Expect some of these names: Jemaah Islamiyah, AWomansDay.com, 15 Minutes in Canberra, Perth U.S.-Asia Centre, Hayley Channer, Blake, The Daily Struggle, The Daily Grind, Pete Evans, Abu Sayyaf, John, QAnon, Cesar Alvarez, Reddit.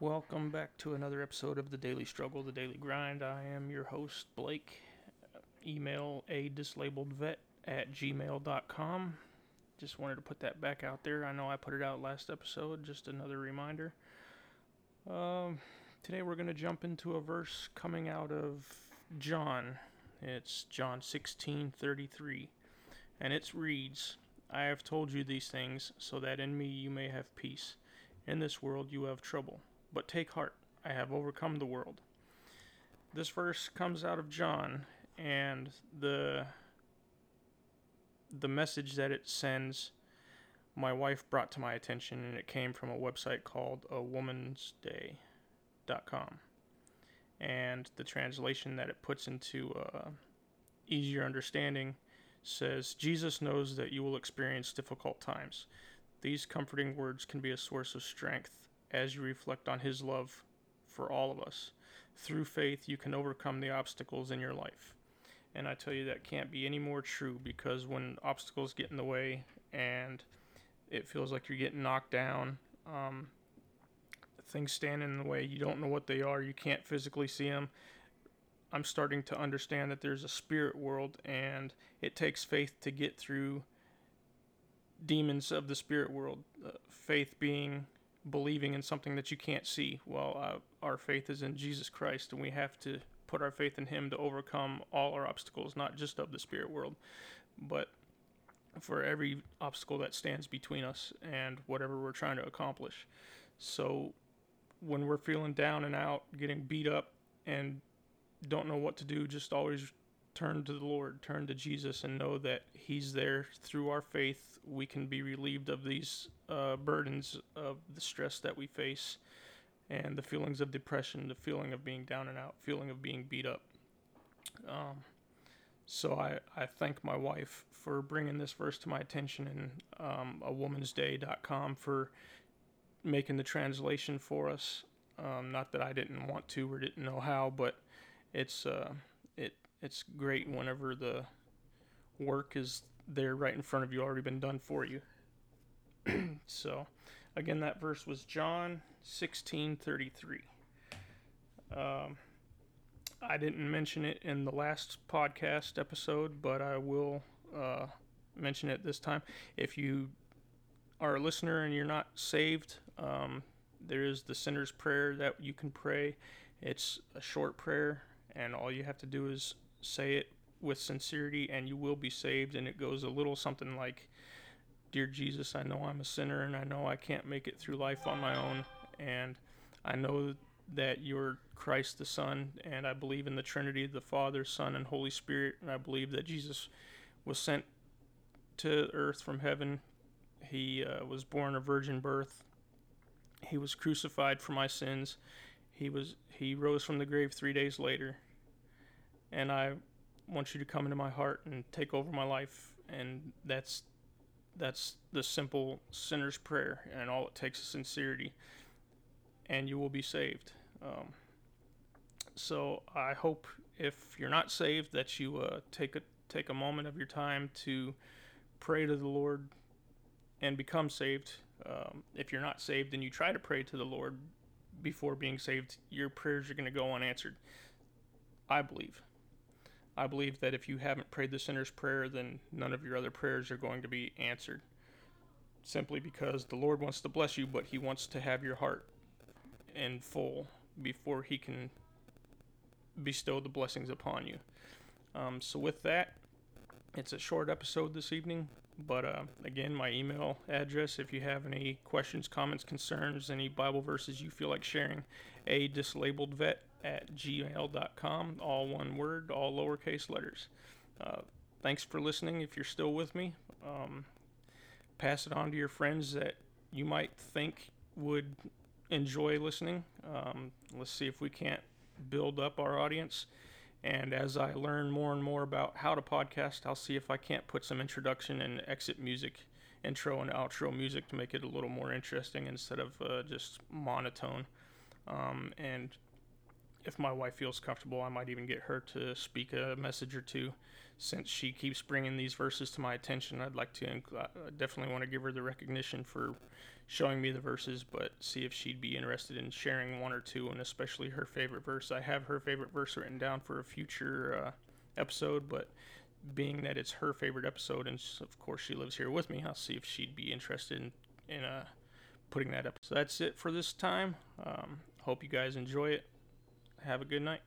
Welcome back to another episode of The Daily Struggle, The Daily Grind. I am your host, Blake. Email a dislabeledvet@gmail.com. Just wanted to put that back out there. I know I put it out last episode, just another reminder. Today we're going to jump into a verse coming out of John. It's John 16:33, and it reads, "I have told you these things, so that in me you may have peace. In this world you have trouble, but take heart, I have overcome the world." This verse comes out of John, and the message that it sends, my wife brought to my attention, and it came from a website called AWomansDay.com. And the translation that it puts into easier understanding says, "Jesus knows that you will experience difficult times. These comforting words can be a source of strength as you reflect on his love for all of us. Through faith, you can overcome the obstacles in your life." And I tell you, that can't be any more true, because when obstacles get in the way and it feels like you're getting knocked down, things stand in the way, you don't know what they are, you can't physically see them, I'm starting to understand that there's a spirit world, and it takes faith to get through demons of the spirit world. Faith being believing in something that you can't see. Well, our faith is in Jesus Christ, and we have to put our faith in him to overcome all our obstacles, not just of the spirit world, but for every obstacle that stands between us and whatever we're trying to accomplish. So when we're feeling down and out, getting beat up and don't know what to do, just always turn to the Lord, turn to Jesus, and know that he's there. Through our faith, we can be relieved of these burdens of the stress that we face, and the feelings of depression, the feeling of being down and out, feeling of being beat up. So I thank my wife for bringing this verse to my attention, and AWomansDay.com for making the translation for us. Not that I didn't want to or didn't know how, but it's great whenever the work is there right in front of you, already been done for you. So, again, that verse was John 16:33. I didn't mention it in the last podcast episode, but I will mention it this time. If you are a listener and you're not saved, there is the sinner's prayer that you can pray. It's a short prayer, and all you have to do is say it with sincerity, and you will be saved. And it goes a little something like, "Dear Jesus, I know I'm a sinner, and I know I can't make it through life on my own, and I know that you're Christ the Son, and I believe in the Trinity, the Father, Son, and Holy Spirit, and I believe that Jesus was sent to earth from heaven. He was born a virgin birth. He was crucified for my sins. He rose from the grave 3 days later, and I want you to come into my heart and take over my life." And that's the simple sinner's prayer, and all it takes is sincerity, and you will be saved. So I hope, if you're not saved, that you take a moment of your time to pray to the Lord and become saved. If you're not saved and you try to pray to the Lord before being saved, your prayers are going to go unanswered. I believe that if you haven't prayed the sinner's prayer, then none of your other prayers are going to be answered, simply because the Lord wants to bless you, but he wants to have your heart in full before he can bestow the blessings upon you. So with that, it's a short episode this evening, but again, my email address, if you have any questions, comments, concerns, any Bible verses you feel like sharing, a dislabeledvet@gmail.com, all one word, all lowercase letters. Thanks for listening. If you're still with me, pass it on to your friends that you might think would enjoy listening. Let's see if we can't build up our audience. And as I learn more and more about how to podcast, I'll see if I can't put some introduction and exit music, intro and outro music, to make it a little more interesting instead of just monotone. And if my wife feels comfortable, I might even get her to speak a message or two. Since she keeps bringing these verses to my attention, I'd like to definitely want to give her the recognition for showing me the verses, but see if she'd be interested in sharing one or two, and especially her favorite verse. I have her favorite verse written down for a future episode, but being that it's her favorite episode, and of course she lives here with me, I'll see if she'd be interested in putting that up. So that's it for this time. Hope you guys enjoy it. Have a good night.